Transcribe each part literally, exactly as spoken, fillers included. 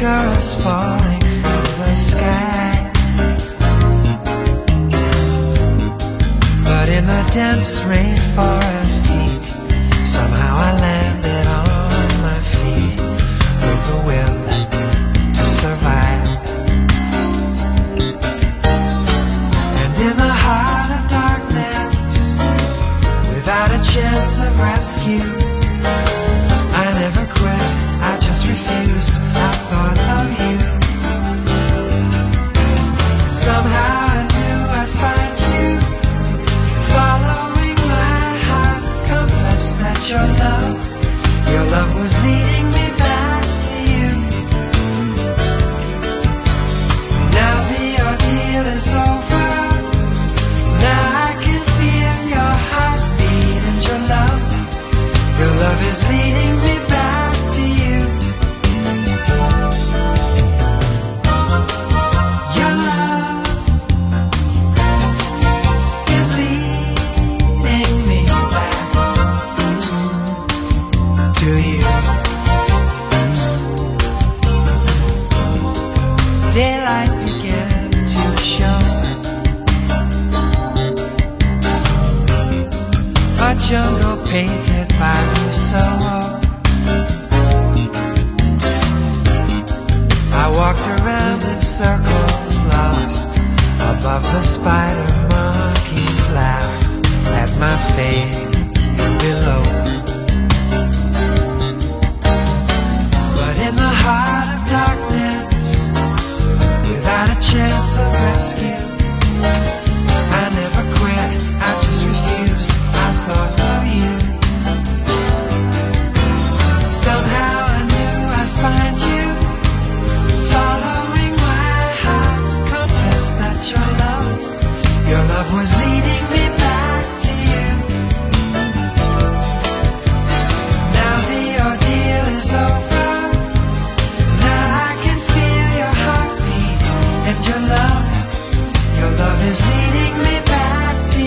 Girls falling from the sky, but in the dense rainforest heat, somehow I landed on my feet with the will to survive. And in the heart of darkness, without a chance of rescue, I never quit, I just refused. I thought of you. Somehow I knew I'd find you, following my heart's compass. That your love, your love was leading me back to you. Now the ordeal is over. Now I can feel your heartbeat and your love. Your love is leading me back to you. Your love is leading me back to you. Daylight began to show, a jungle painted by Rousseau. I walked around in circles, lost above the spider monkeys, laughed at my fate below. But in the heart of darkness, without a chance of rescue, I never quit, I just refused. I thought of you. Somehow I knew I'd find you, following my heart's compass. That your love, your love was leading me back to you. Now the ordeal is over. Now I can feel your heartbeat and your love, your love is leading me back to you.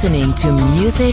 listening to Music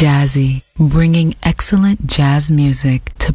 Jazzy, bringing excellent jazz music to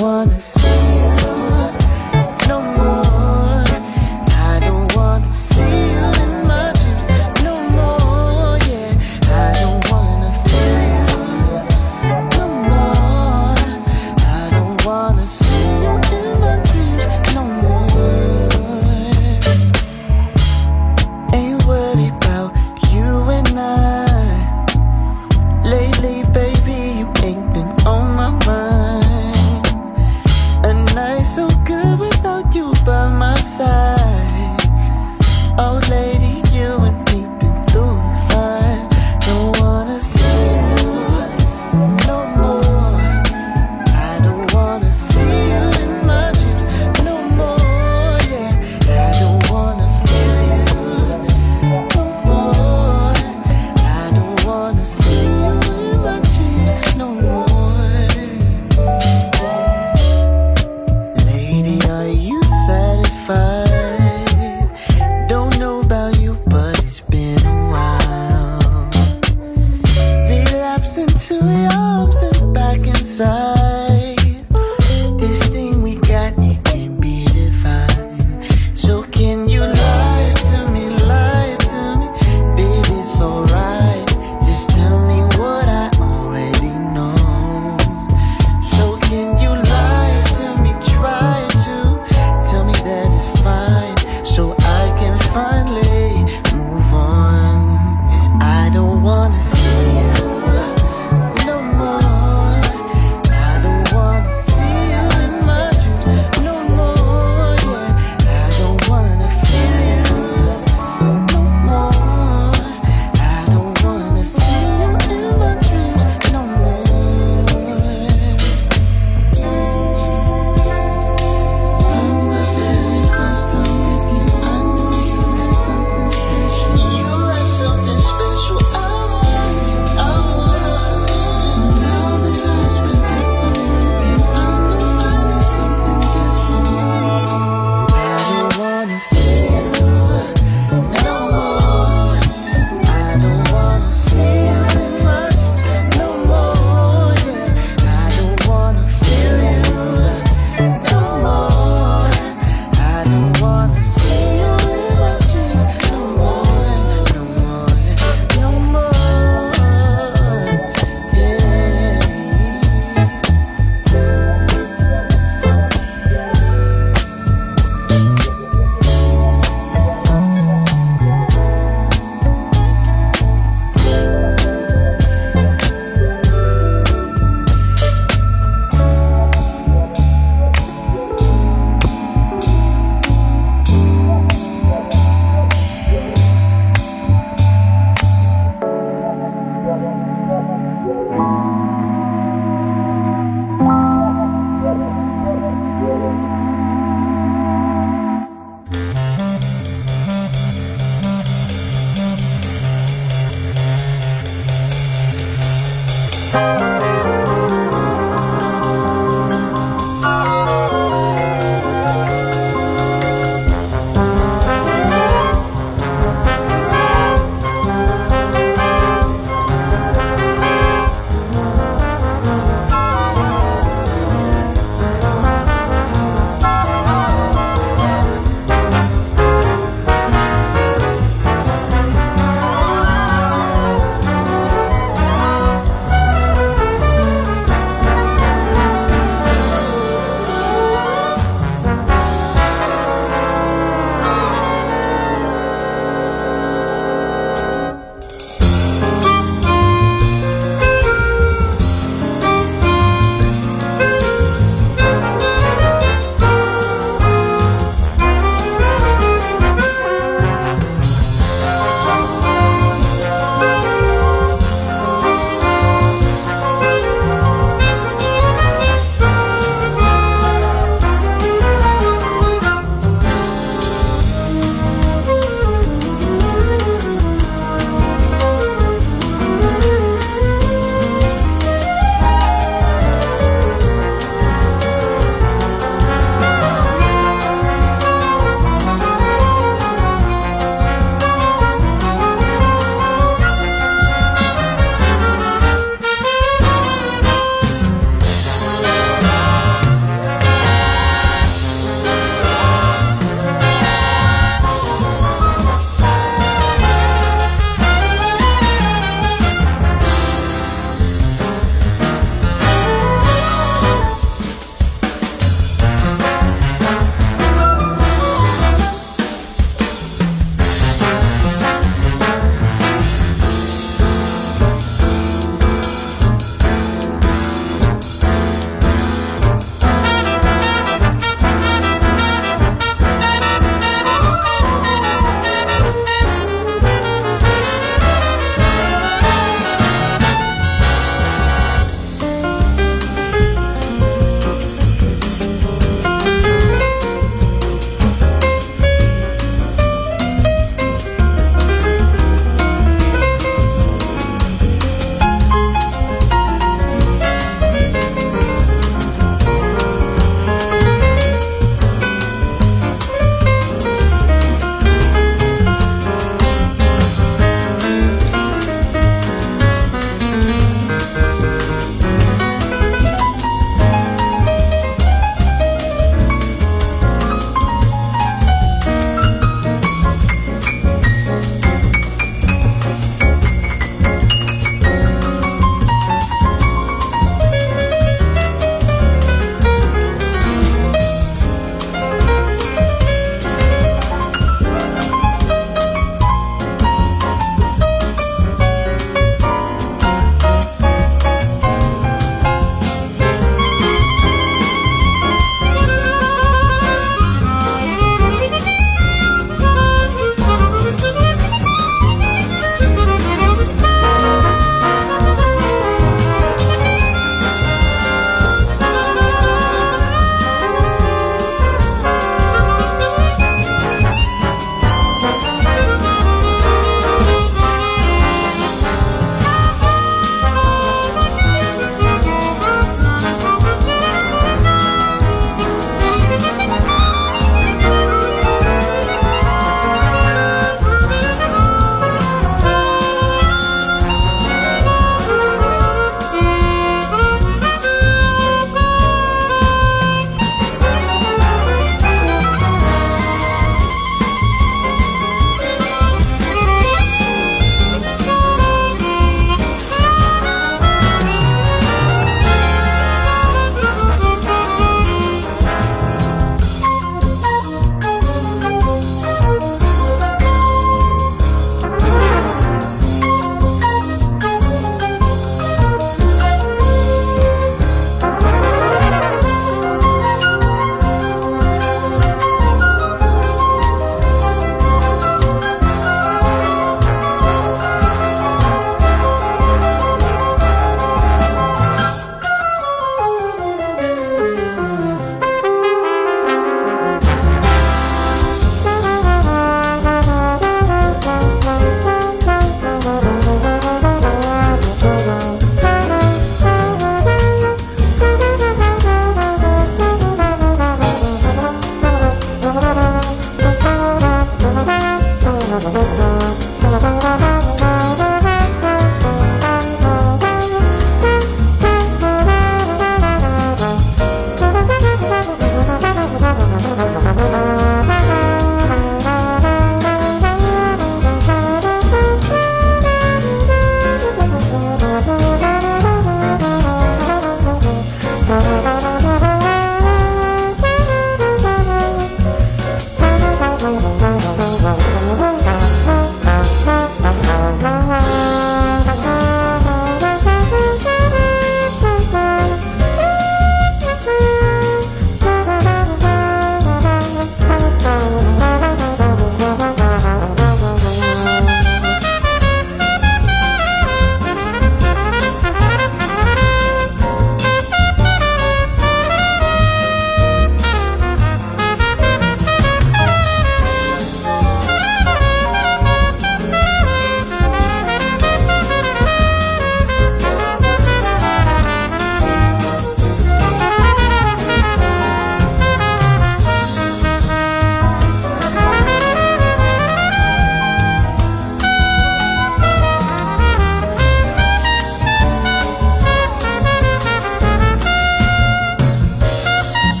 wanna see you no more. I don't wanna see you. And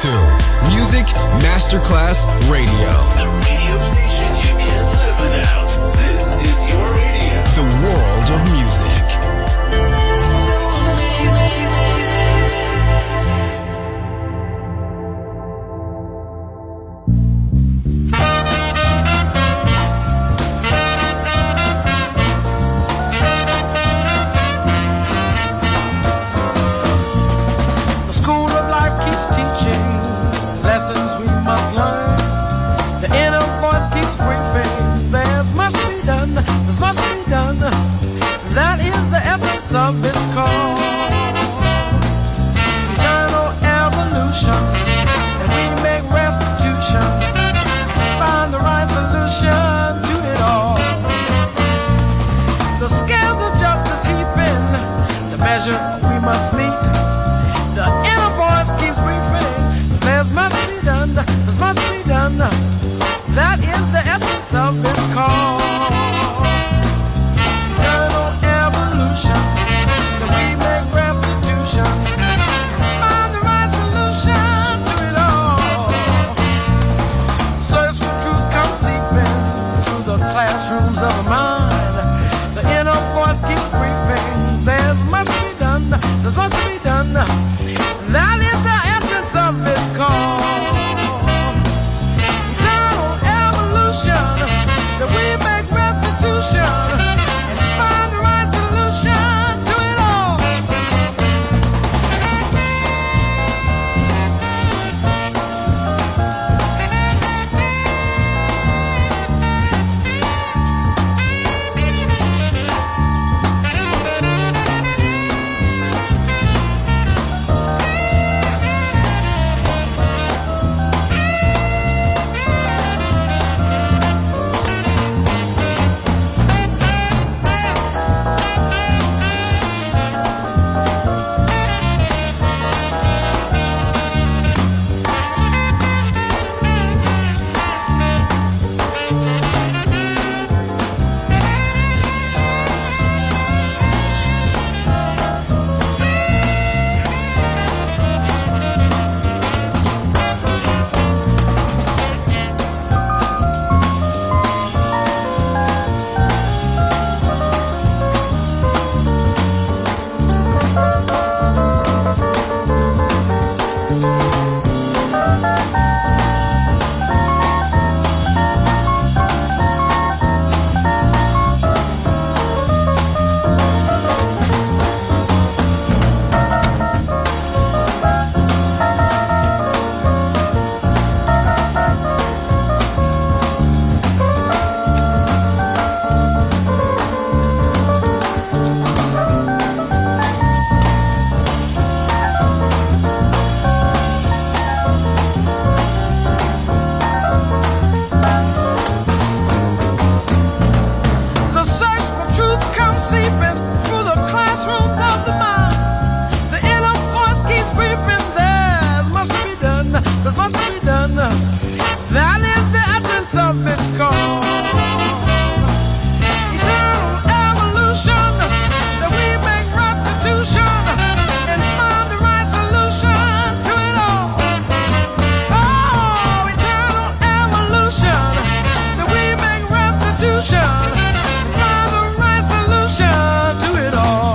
to Music Masterclass Radio. The radio station you can't live without. This is your radio. The world of music. It's called eternal evolution, and we make restitution, find the right solution to it all. The scales of justice heaping, the measure we must meet. The inner voice keeps briefing, there's much to be done, there's much to be done. That is the essence of this call. Eternal evolution. There's much to be done. That is the essence of this call. Eternal evolution, that we make restitution and find the right solution to it all. Find the right solution to it all.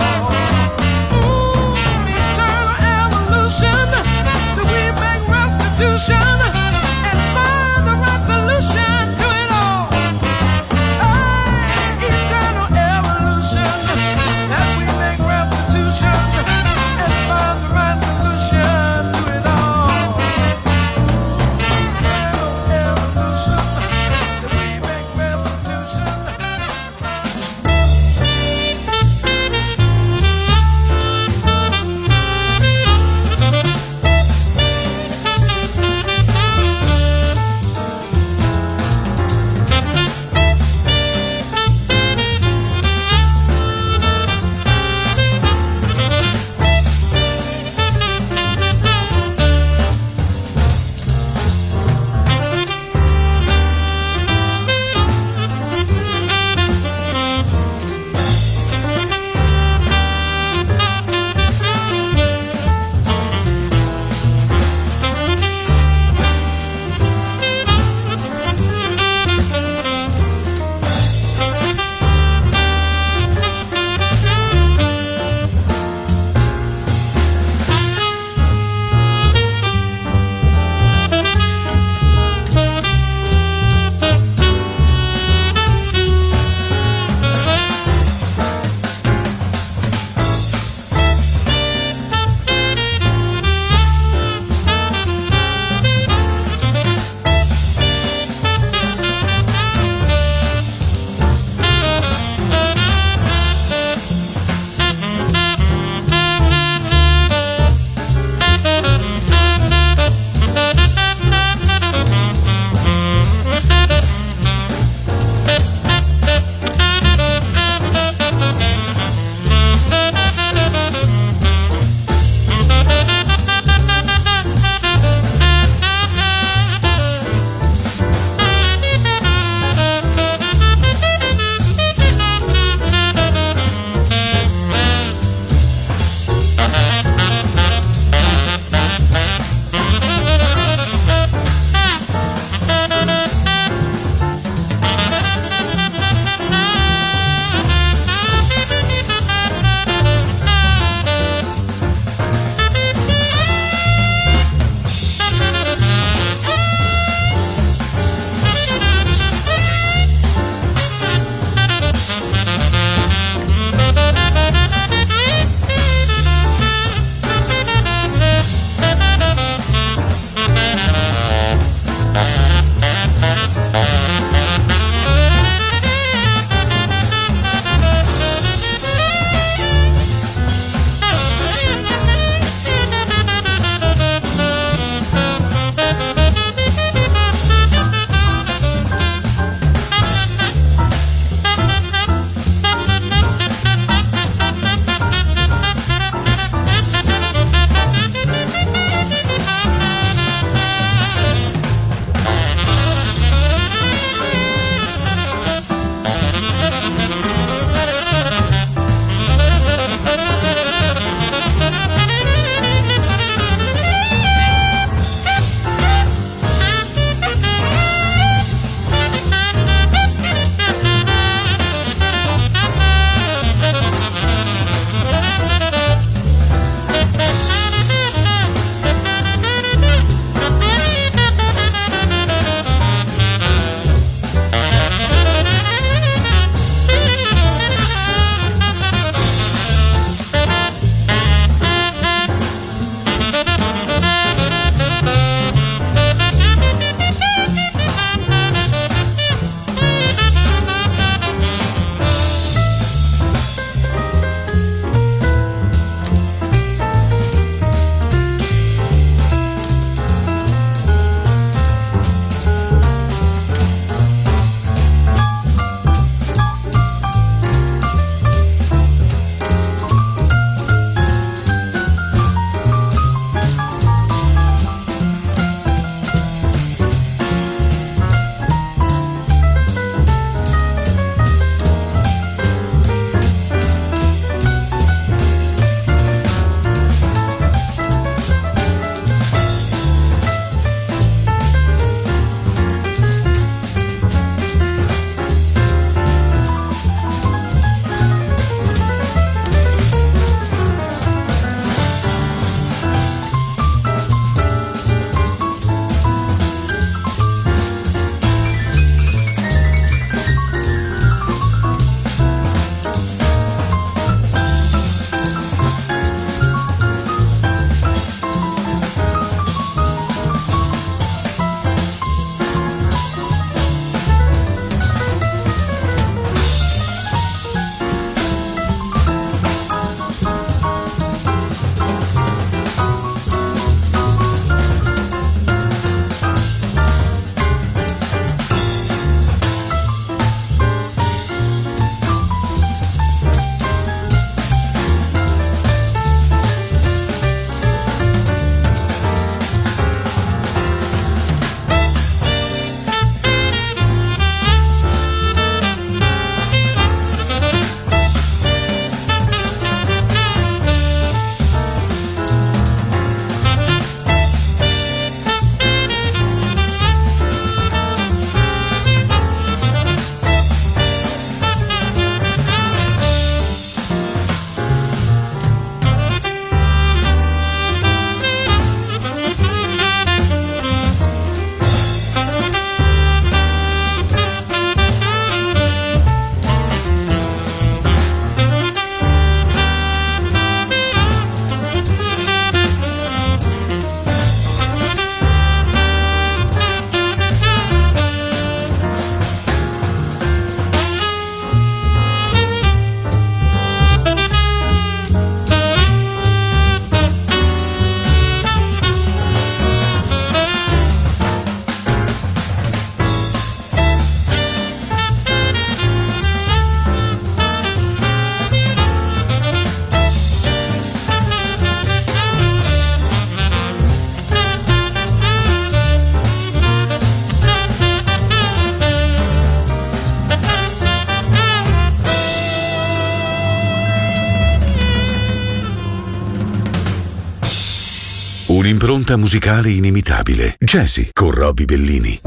un'impronta musicale inimitabile. Jazzy con Roby Bellini.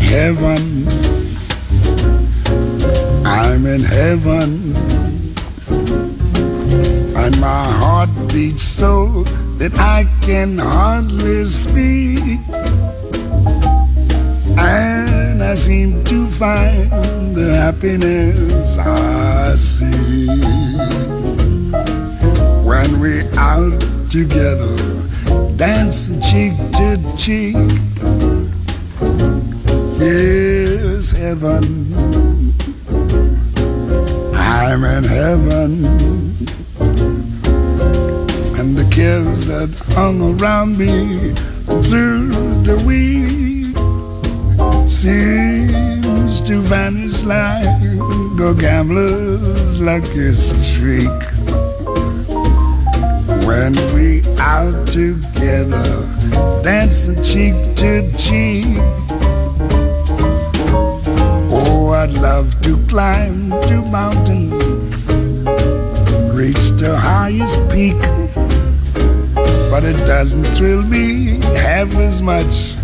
Heaven, I'm in heaven, and my heart beats so that I can hardly speak, and I seem to find the happiness I see when we're out together, dancing cheek to cheek. Yes, heaven, I'm in heaven, and the kids that hung around me through the week seems to vanish like a gambler's lucky streak. When we out together, dancing cheek to cheek. I'd love to climb to mountain, reach the highest peak, but it doesn't thrill me half as much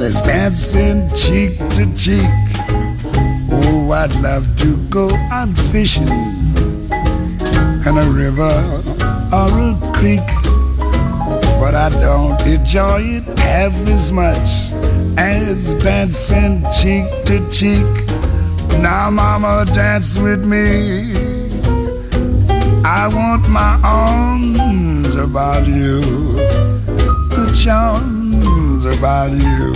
as dancing cheek to cheek. Oh, I'd love to go out fishing in a river or a creek, but I don't enjoy it half as much as dancing cheek to cheek. Now mama, dance with me, I want my arms about you, the charms about you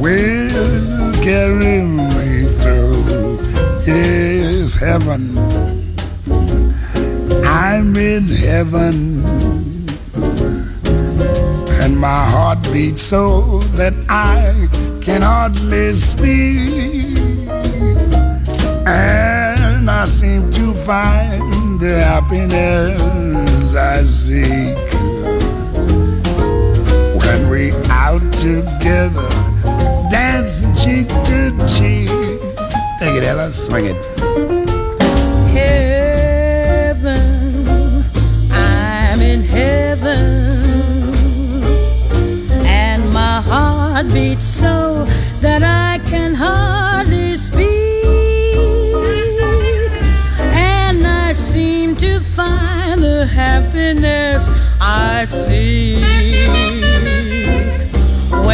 will carry me through. Yes, heaven, I'm in heaven, and my heart beats so that I can hardly speak, and I seem to find the happiness I seek when we out together, dancing cheek to cheek. Take it, Ella, swing it. Heaven, I'm in heaven, and my heart beats so that I can hardly speak, to find the happiness I seek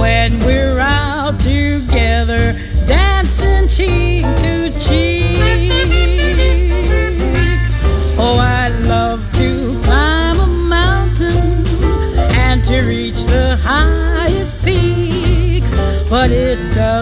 When we're out together, dancing cheek to cheek. Oh, I'd love to climb a mountain and to reach the highest peak, but it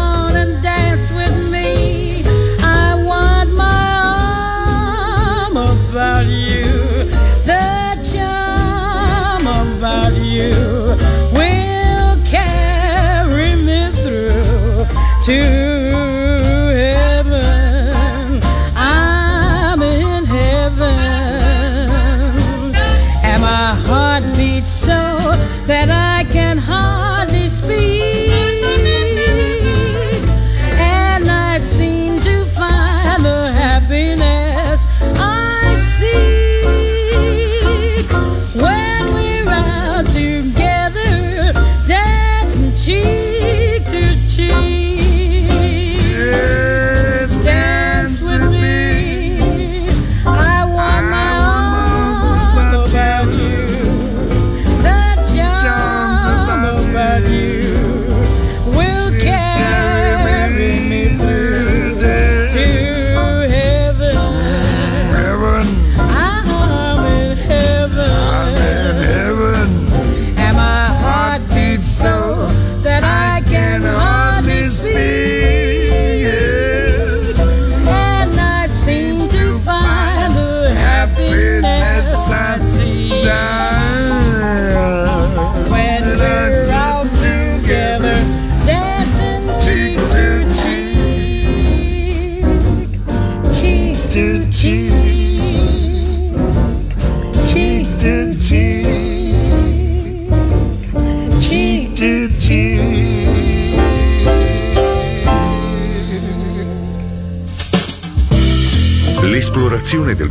on and dance with me, I want my arm about you, the charm about you. To heaven, I'm in heaven, and my heart beats so that I can hardly speak, and I seem to find the happiness I seek. spiegazione del